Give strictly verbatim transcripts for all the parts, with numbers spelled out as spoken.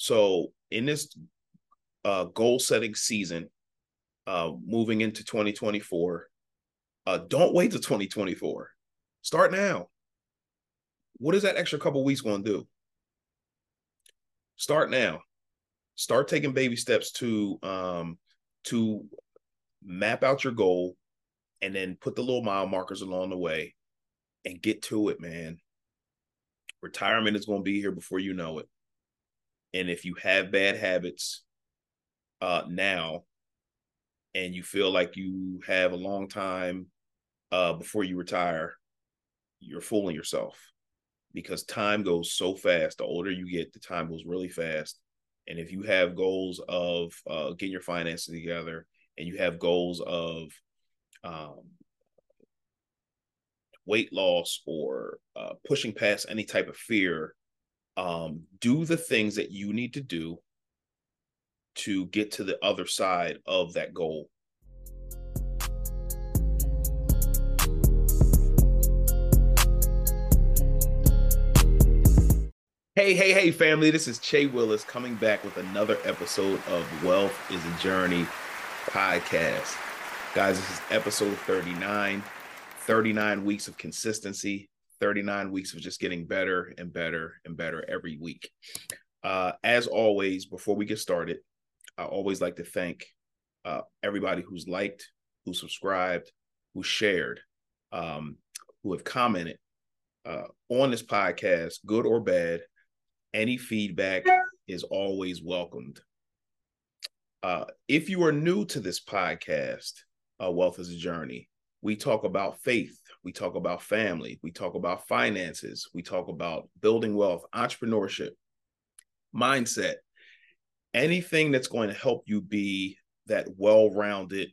So in this uh, goal-setting season, uh, moving into twenty twenty-four, uh, don't wait till twenty twenty-four. Start now. What is that extra couple weeks going to do? Start now. Start taking baby steps to um, to map out your goal and then put the little mile markers along the way and get to it, man. Retirement is going to be here before you know it. And if you have bad habits uh, now and you feel like you have a long time uh, before you retire, you're fooling yourself, because time goes so fast. The older you get, the time goes really fast. And if you have goals of uh, getting your finances together, and you have goals of um, weight loss or uh, pushing past any type of fear, um, do the things that you need to do to get to the other side of that goal. Hey, hey, hey, family. This is Che Willis coming back with another episode of Wealth is a Journey podcast. Guys, this is episode thirty-nine, thirty-nine weeks of consistency, thirty-nine weeks of just getting better and better and better every week. Uh, as always, before we get started, I always like to thank uh, everybody who's liked, who subscribed, who shared, um, who have commented uh, on this podcast, good or bad. Any feedback is always welcomed. Uh, if you are new to this podcast, uh, Wealth is a Journey, we talk about faith, we talk about family, we talk about finances, we talk about building wealth, entrepreneurship, mindset, anything that's going to help you be that well-rounded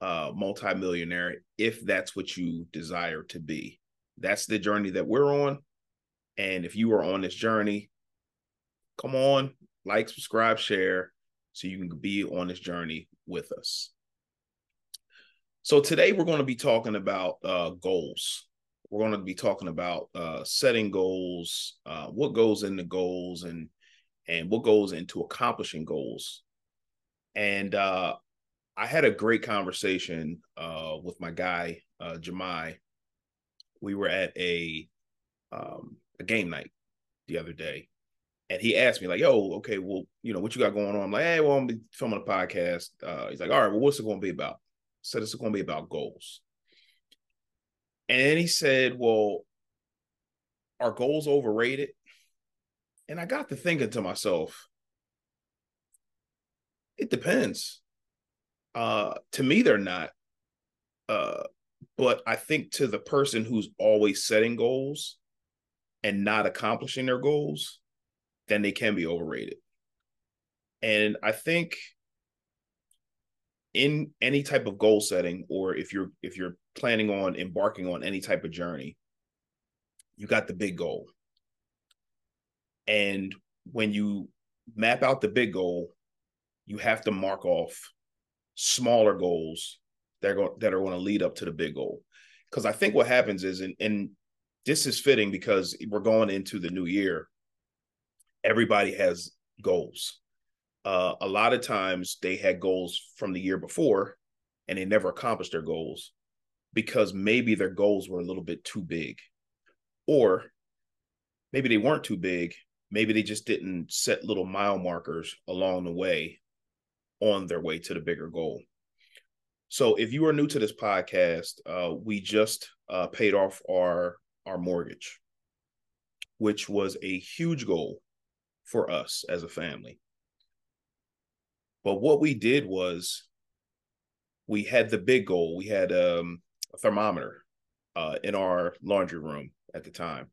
uh, multimillionaire, if that's what you desire to be. That's the journey that we're on. And if you are on this journey, come on, like, subscribe, share, so you can be on this journey with us. So today we're going to be talking about uh, goals. We're going to be talking about uh, setting goals, uh, what goes into goals, and and what goes into accomplishing goals. And uh, I had a great conversation uh, with my guy, uh, Jamai. We were at a, um, a game night the other day. And he asked me, like, yo, okay, well, you know, what you got going on? I'm like, hey, well, I'm be filming a podcast. Uh, he's like, all right, well, what's it going to be about? I said, it's going to be about goals. And then he said, well, are goals overrated? And I got to thinking to myself, it depends. Uh, to me, they're not. Uh, but I think to the person who's always setting goals and not accomplishing their goals, then they can be overrated. And I think in any type of goal setting, or if you're if you're planning on embarking on any type of journey, you got the big goal. And when you map out the big goal, you have to mark off smaller goals that are going, that are going to lead up to the big goal. Because I think what happens is, and, and this is fitting because we're going into the new year, everybody has goals. Uh, a lot of times they had goals from the year before and they never accomplished their goals because maybe their goals were a little bit too big, or maybe they weren't too big. Maybe they just didn't set little mile markers along the way on their way to the bigger goal. So if you are new to this podcast, uh, we just uh, paid off our, our mortgage, which was a huge goal for us as a family. But what we did was we had the big goal. We had um, a thermometer uh, in our laundry room at the time.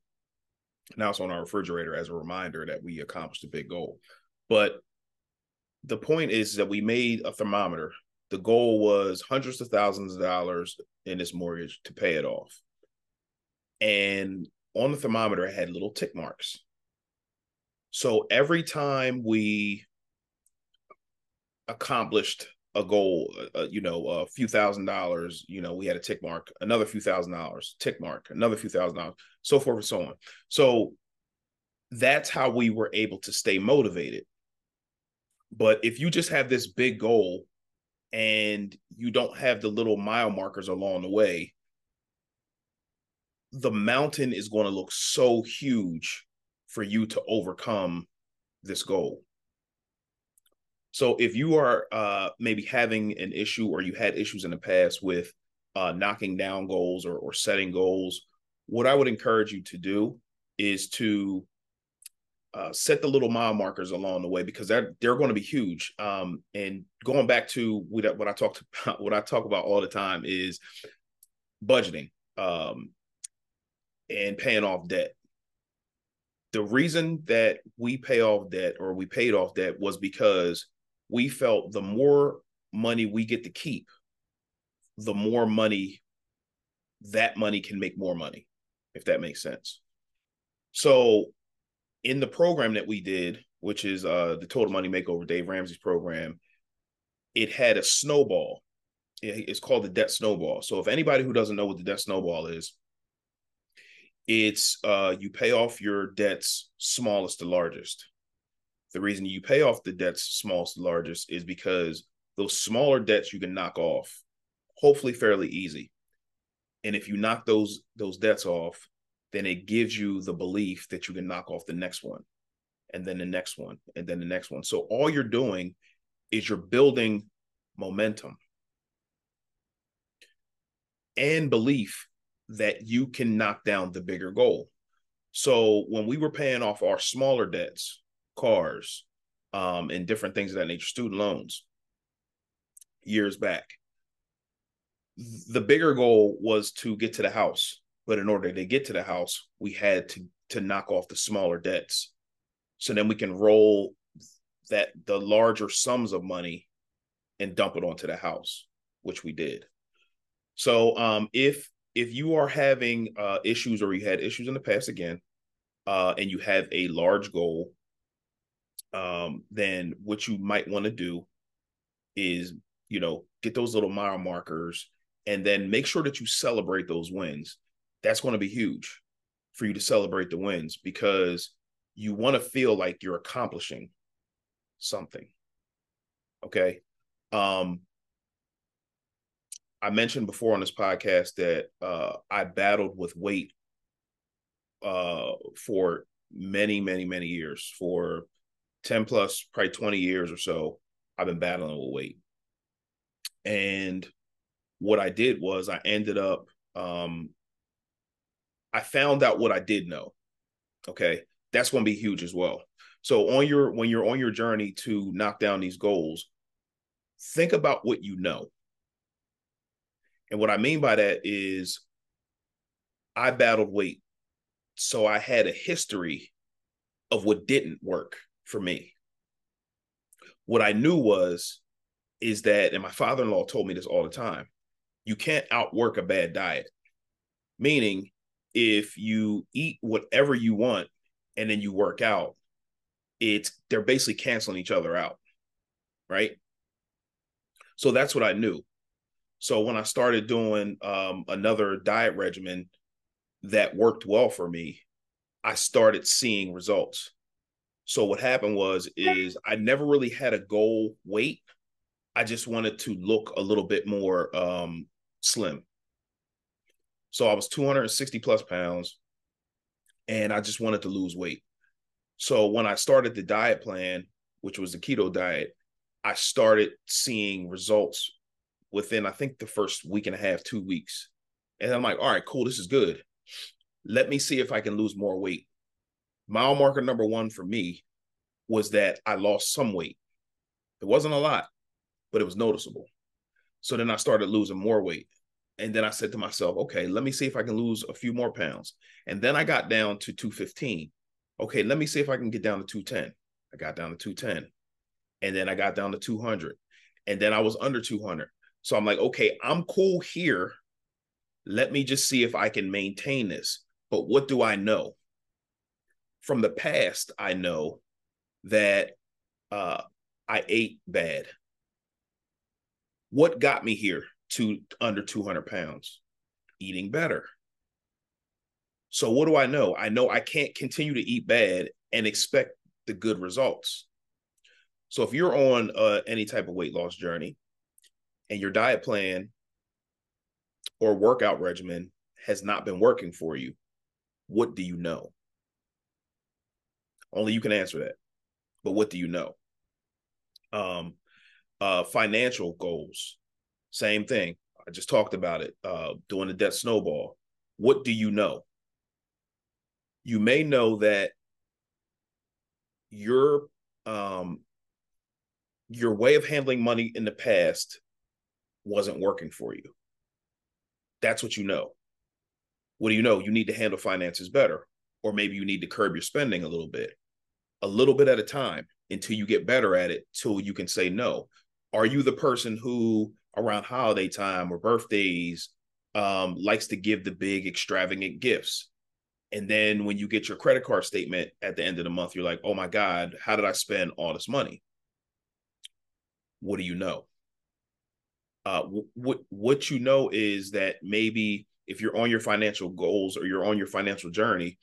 Now it's on our refrigerator as a reminder that we accomplished a big goal. But the point is that we made a thermometer. The goal was hundreds of thousands of dollars in this mortgage to pay it off. And on the thermometer, it had little tick marks. So every time we accomplished a goal, uh, you know, a few thousand dollars, you know, we had a tick mark, another few thousand dollars, tick mark, another few thousand dollars, so forth and so on. So that's how we were able to stay motivated. But if you just have this big goal and you don't have the little mile markers along the way, the mountain is going to look so huge for you to overcome this goal. So if you are uh, maybe having an issue, or you had issues in the past with uh, knocking down goals or, or setting goals, what I would encourage you to do is to uh, set the little mile markers along the way, because they're, they're going to be huge. Um, and going back to what, what I talked about, what I talk about all the time is budgeting um, and paying off debt. The reason that we pay off debt, or we paid off debt, was because we felt the more money we get to keep, the more money, that money can make more money, if that makes sense. So in the program that we did, which is uh, the Total Money Makeover, Dave Ramsey's program, it had a snowball. It, it's called the debt snowball. So if anybody who doesn't know what the debt snowball is, it's uh, you pay off your debts smallest to largest. The reason you pay off the debts smallest to largest is because those smaller debts you can knock off, hopefully fairly easy. And if you knock those, those debts off, then it gives you the belief that you can knock off the next one, and then the next one, and then the next one. So all you're doing is you're building momentum and belief that you can knock down the bigger goal. So when we were paying off our smaller debts, cars, um, and different things of that nature, student loans, years back, the bigger goal was to get to the house. But in order to get to the house, we had to, to knock off the smaller debts. So then we can roll that the larger sums of money and dump it onto the house, which we did. So um, if If you are having uh, issues, or you had issues in the past again, uh, and you have a large goal, um, then what you might want to do is, you know, get those little mile markers, and then make sure that you celebrate those wins. That's going to be huge for you to celebrate the wins, because you want to feel like you're accomplishing something. Okay. Um, I mentioned before on this podcast that uh, I battled with weight uh, for many, many, many years. For ten plus, probably twenty years or so, I've been battling with weight. And what I did was I ended up, um, I found out what I did know. Okay. That's going to be huge as well. So on your, when you're on your journey to knock down these goals, think about what you know. And what I mean by that is I battled weight. So I had a history of what didn't work for me. What I knew was, is that, and my father-in-law told me this all the time, you can't outwork a bad diet. Meaning, if you eat whatever you want and then you work out, it's, they're basically canceling each other out, right? So that's what I knew. So when I started doing um, another diet regimen that worked well for me, I started seeing results. So what happened was, is I never really had a goal weight. I just wanted to look a little bit more um, slim. So I was two hundred sixty plus pounds, and I just wanted to lose weight. So when I started the diet plan, which was the keto diet, I started seeing results within, I think, the first week and a half, two weeks. And I'm like, all right, cool, this is good. Let me see if I can lose more weight. Mile marker number one for me was that I lost some weight. It wasn't a lot, but it was noticeable. So then I started losing more weight. And then I said to myself, okay, let me see if I can lose a few more pounds. And then I got down to two fifteen. Okay, let me see if I can get down to two ten. I got down to two ten. And then I got down to two hundred. And then I was under two hundred. So I'm like, okay, I'm cool here. Let me just see if I can maintain this. But what do I know? From the past, I know that uh, I ate bad. What got me here to under two hundred pounds? Eating better. So what do I know? I know I can't continue to eat bad and expect the good results. So if you're on uh, any type of weight loss journey and your diet plan or workout regimen has not been working for you, what do you know? Only you can answer that. But what do you know? Um, uh, financial goals, same thing. I just talked about it, uh, doing the debt snowball. What do you know? You may know that your um, your way of handling money in the past wasn't working for you. That's what you know. What do you know? You need to handle finances better, or maybe you need to curb your spending a little bit, a little bit at a time until you get better at it, till you can say no. Are you the person who around holiday time or birthdays um, likes to give the big extravagant gifts? And then when you get your credit card statement at the end of the month, you're like, oh my God, how did I spend all this money? What do you know? Uh, what what you know is that maybe if you're on your financial goals or you're on your financial journey,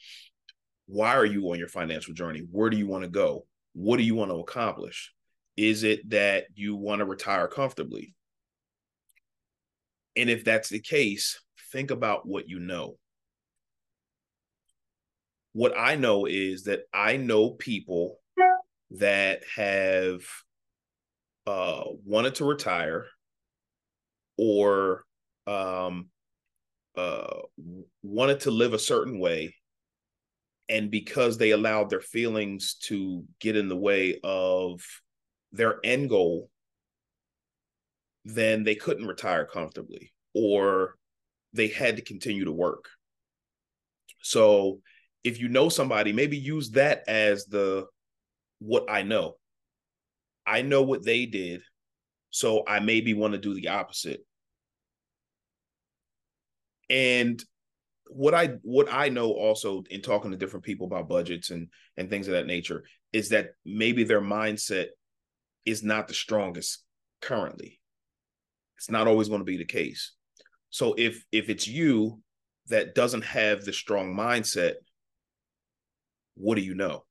why are you on your financial journey? Where do you want to go? What do you want to accomplish? Is it that you want to retire comfortably? And if that's the case, think about what you know. What I know is that I know people that have uh, wanted to retire or um, uh, wanted to live a certain way. And because they allowed their feelings to get in the way of their end goal, then they couldn't retire comfortably, or they had to continue to work. So if you know somebody, maybe use that as the what I know. I know what they did, so I maybe want to do the opposite. And what I what I know also in talking to different people about budgets and and things of that nature is that maybe their mindset is not the strongest currently. It's not always going to be the case. So if if it's you that doesn't have the strong mindset, what do you know?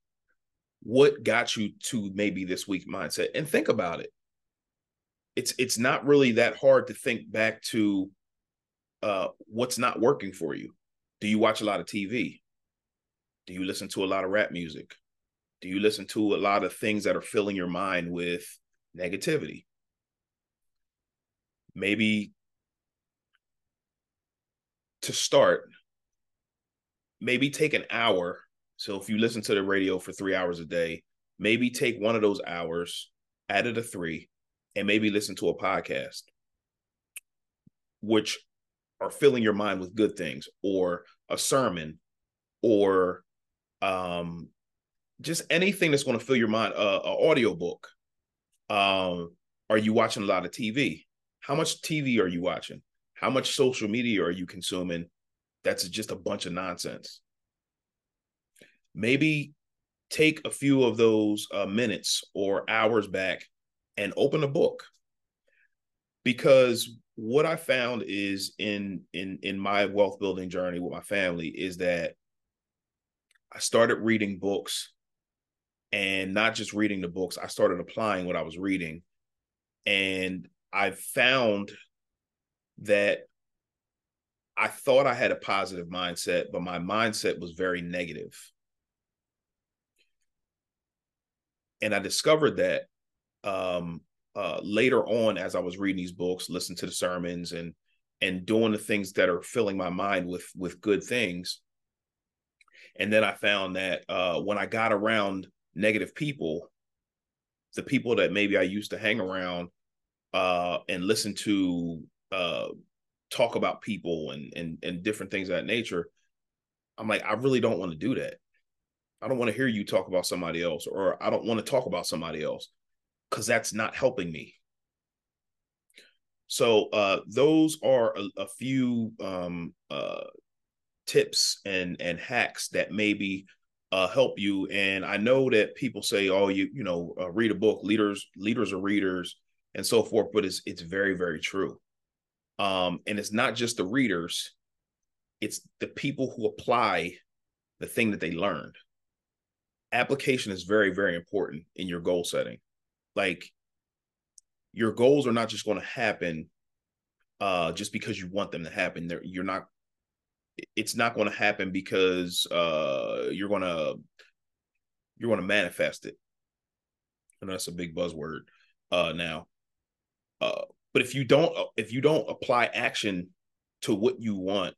What got you to maybe this weak mindset? And think about it. It's it's not really that hard to think back to uh, what's not working for you. Do you watch a lot of T V? Do you listen to a lot of rap music? Do you listen to a lot of things that are filling your mind with negativity? Maybe to start, maybe take an hour. So if you listen to the radio for three hours a day, maybe take one of those hours, add it to three, and maybe listen to a podcast, which are filling your mind with good things, or a sermon, or um, just anything that's going to fill your mind, uh, an audiobook. Um, are you watching a lot of T V? How much T V are you watching? How much social media are you consuming? That's just a bunch of nonsense. Maybe take a few of those uh, minutes or hours back and open a book. Because what I found is in, in, in my wealth building journey with my family is that I started reading books, and not just reading the books, I started applying what I was reading. And I found that I thought I had a positive mindset, but my mindset was very negative. And I discovered that um, uh, later on, as I was reading these books, listening to the sermons, and and doing the things that are filling my mind with with good things. And then I found that uh, when I got around negative people, the people that maybe I used to hang around uh, and listen to uh, talk about people and and and different things of that nature, I'm like, I really don't want to do that. I don't want to hear you talk about somebody else, or I don't want to talk about somebody else, because that's not helping me. So uh, those are a, a few um, uh, tips and and hacks that maybe uh, help you. And I know that people say, "Oh, you you know, uh, read a book. Leaders leaders are readers, and so forth." But it's it's very very true. Um, and it's not just the readers; it's the people who apply the thing that they learned. Application is very, very important in your goal setting. Like, your goals are not just going to happen uh, just because you want them to happen. They're, you're not, it's not going to happen because uh, you're going to, you're going to manifest it. And that's a big buzzword uh, now. Uh, but if you don't, if you don't apply action to what you want,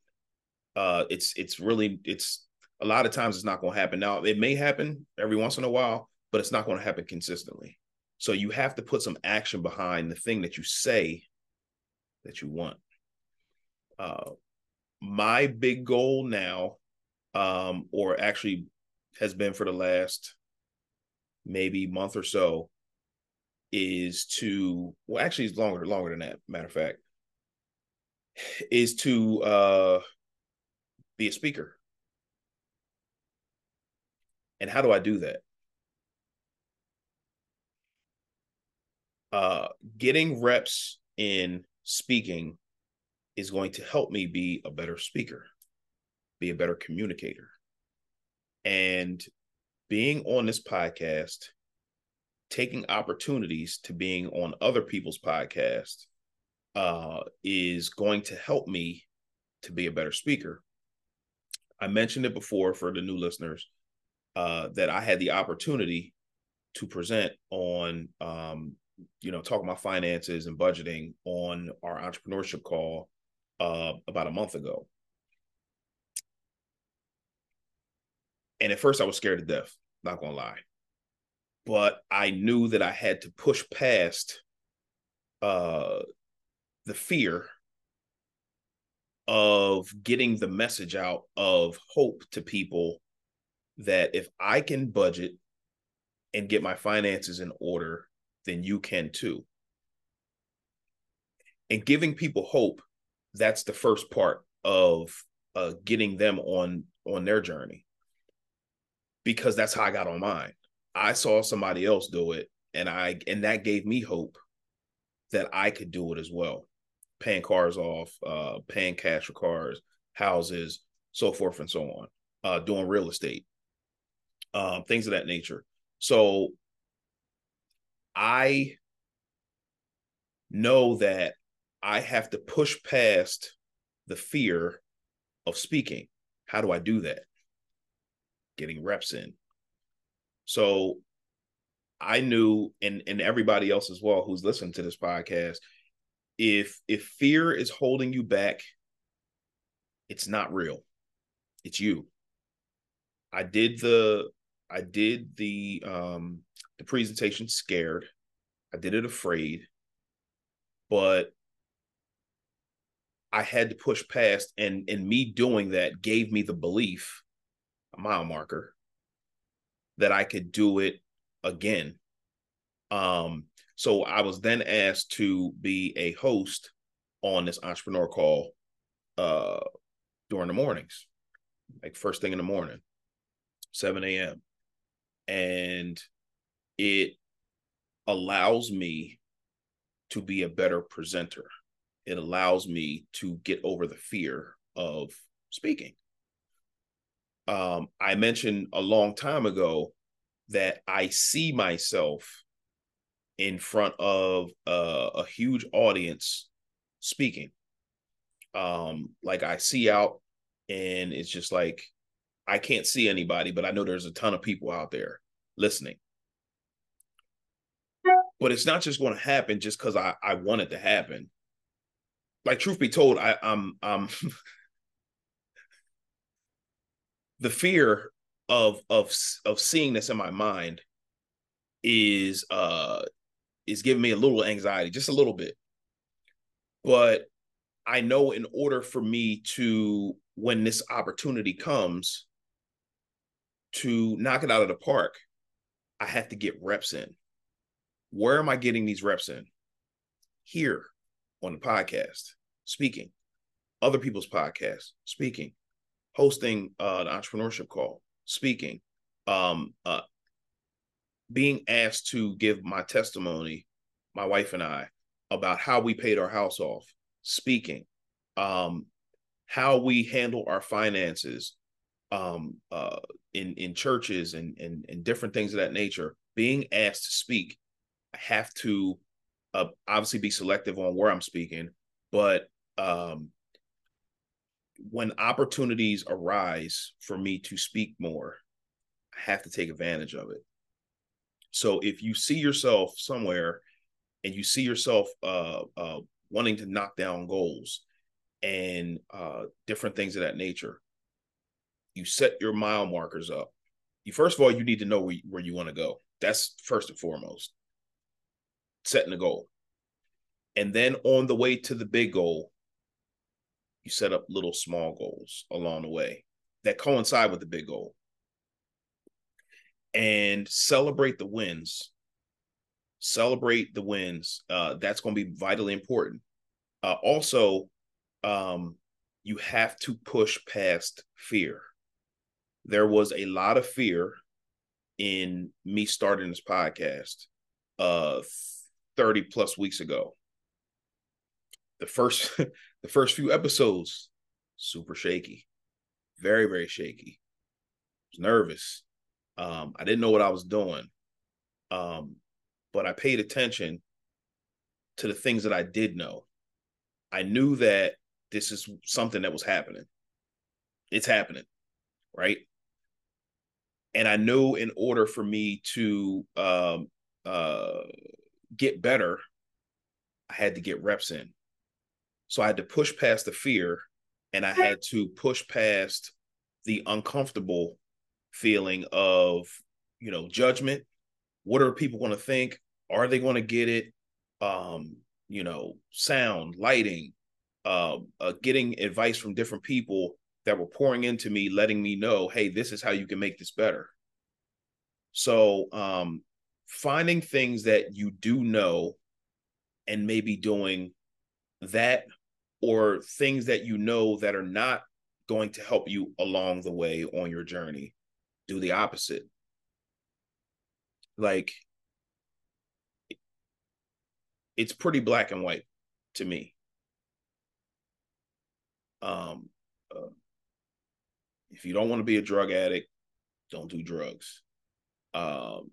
uh, it's, it's really, it's a lot of times it's not going to happen. Now, it may happen every once in a while, but it's not going to happen consistently. So you have to put some action behind the thing that you say that you want. Uh, my big goal now, um, or actually has been for the last maybe month or so, is to, well, actually it's longer, longer than that, matter of fact, is to uh, be a speaker. And how do I do that? Uh, getting reps in speaking is going to help me be a better speaker, be a better communicator. And being on this podcast, taking opportunities to being on other people's podcasts uh, is going to help me to be a better speaker. I mentioned it before for the new listeners uh, that I had the opportunity to present on um, you know, talking about finances and budgeting on our entrepreneurship call uh, about a month ago. And at first I was scared to death, not gonna lie. But I knew that I had to push past uh, the fear of getting the message out of hope to people that if I can budget and get my finances in order, then you can too. And giving people hope, that's the first part of uh, getting them on, on their journey. Because that's how I got on mine. I saw somebody else do it, and I and that gave me hope that I could do it as well. Paying cars off, uh, paying cash for cars, houses, so forth and so on. Uh, doing real estate, um, things of that nature. So I know that I have to push past the fear of speaking. How do I do that? Getting reps in. So I knew, and, and everybody else as well who's listening to this podcast, if if fear is holding you back, it's not real. It's you. I did the I did the um the presentation scared. I did it afraid, but I had to push past, and, and me doing that gave me the belief, a mile marker, that I could do it again. Um, so I was then asked to be a host on this entrepreneur call uh, during the mornings, like first thing in the morning, seven a.m. And it allows me to be a better presenter. It allows me to get over the fear of speaking. Um, I mentioned a long time ago that I see myself in front of uh, a huge audience speaking. Um, like I see out, and it's just like, I can't see anybody, but I know there's a ton of people out there listening. But it's not just going to happen just because I, I want it to happen. Like, truth be told, I, I'm, I'm the fear of, of, of seeing this in my mind is, uh, is giving me a little anxiety, just a little bit. But I know in order for me to, when this opportunity comes, to knock it out of the park, I have to get reps in. Where am I getting these reps in? Here on the podcast, speaking, other people's podcasts, speaking, hosting uh, an entrepreneurship call, speaking, um, uh, being asked to give my testimony, my wife and I, about how we paid our house off, speaking, um, how we handle our finances um, uh, in, in churches and, and, and different things of that nature, being asked to speak. I have to uh, obviously be selective on where I'm speaking, but um, when opportunities arise for me to speak more, I have to take advantage of it. So if you see yourself somewhere and you see yourself uh, uh, wanting to knock down goals and uh, different things of that nature, you set your mile markers up. You first of all, you need to know where you, where you want to go. That's first and foremost, setting a goal. And then on the way to the big goal, you set up little small goals along the way that coincide with the big goal. And celebrate the wins. Celebrate the wins. Uh, that's going to be vitally important. Uh, also, um, you have to push past fear. There was a lot of fear in me starting this podcast uh, thirty plus weeks ago. The first, the first few episodes, super shaky. Very, very shaky. I was nervous. Um, I didn't know what I was doing, um, but I paid attention to the things that I did know. I knew that this is something that was happening. It's happening, right? And I knew in order for me to um, uh, get better, I had to get reps in. So I had to push past the fear, and I had to push past the uncomfortable feeling of, you know, judgment. What are people going to think? Are they going to get it? Um, you know, sound, lighting, uh, uh, getting advice from different people that were pouring into me, letting me know, hey, this is how you can make this better. So um, finding things that you do know and maybe doing that, or things that you know that are not going to help you along the way on your journey. Do the opposite. Like, it's pretty black and white to me. Um, uh, if you don't want to be a drug addict, don't do drugs. Um,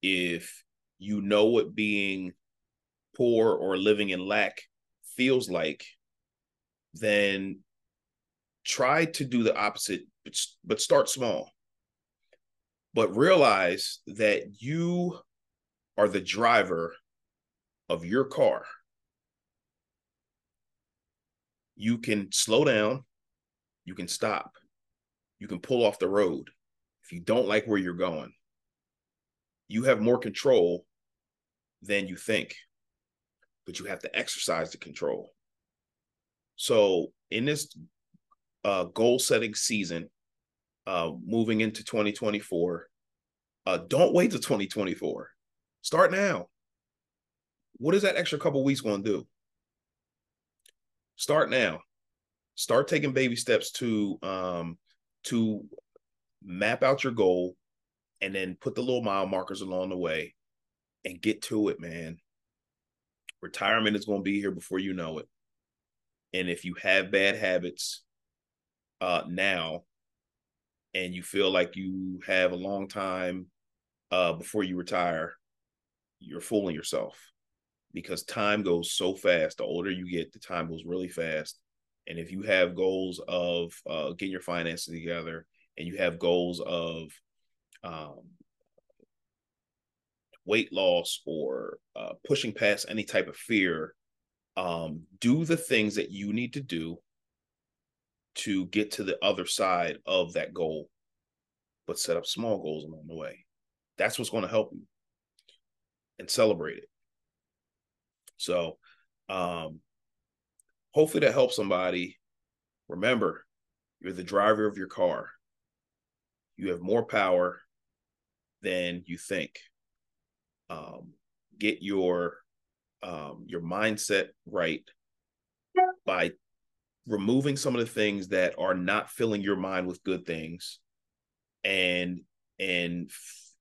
if you know what being poor or living in lack feels like, then try to do the opposite, but, but start small. But realize that you are the driver of your car. You can slow down. You can stop. You can pull off the road if you don't like where you're going. You have more control than you think, but you have to exercise the control. So in this uh, goal-setting season, Uh, moving into twenty twenty-four, uh, don't wait till twenty twenty-four. Start now. What is that extra couple weeks going to do? Start now. Start taking baby steps to um, to map out your goal, and then put the little mile markers along the way, and get to it, man. Retirement is going to be here before you know it, and if you have bad habits uh, now, and you feel like you have a long time uh, before you retire, you're fooling yourself, because time goes so fast. The older you get, the time goes really fast. And if you have goals of uh, getting your finances together, and you have goals of um, weight loss, or uh, pushing past any type of fear, um, do the things that you need to do to get to the other side of that goal, but set up small goals along the way. That's what's going to help you, and celebrate it. So um, hopefully that helps somebody. Remember, you're the driver of your car. You have more power than you think. Um, get your, um, your mindset right by removing some of the things that are not filling your mind with good things, and and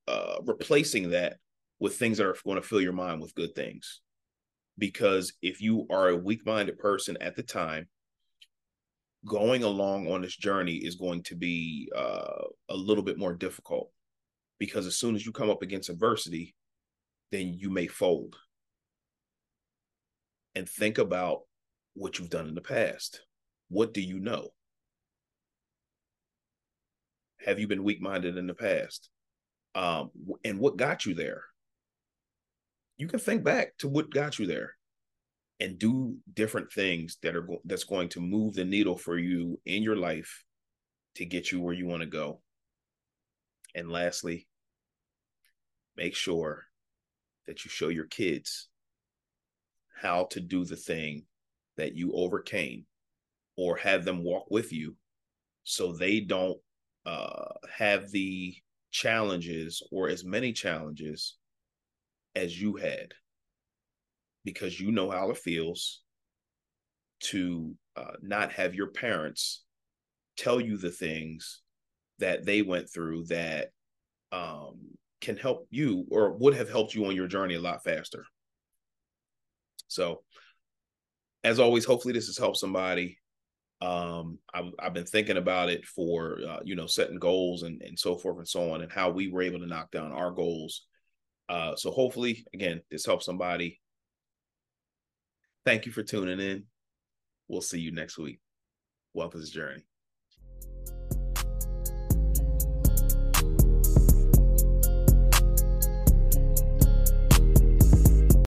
uh, replacing that with things that are going to fill your mind with good things. Because if you are a weak-minded person at the time, going along on this journey is going to be uh, a little bit more difficult, because as soon as you come up against adversity, then you may fold and think about what you've done in the past. What do you know? Have you been weak-minded in the past? Um, and what got you there? You can think back to what got you there and do different things that are go- that's going to move the needle for you in your life to get you where you want to go. And lastly, make sure that you show your kids how to do the thing that you overcame, or have them walk with you so they don't uh, have the challenges or as many challenges as you had, because you know how it feels to uh, not have your parents tell you the things that they went through that um, can help you or would have helped you on your journey a lot faster. So as always, hopefully this has helped somebody. Um, I've, I've been thinking about it for, uh, you know, setting goals and, and so forth and so on, and how we were able to knock down our goals. Uh, so hopefully, again, this helps somebody. Thank you for tuning in. We'll see you next week. Wealth is a Journey.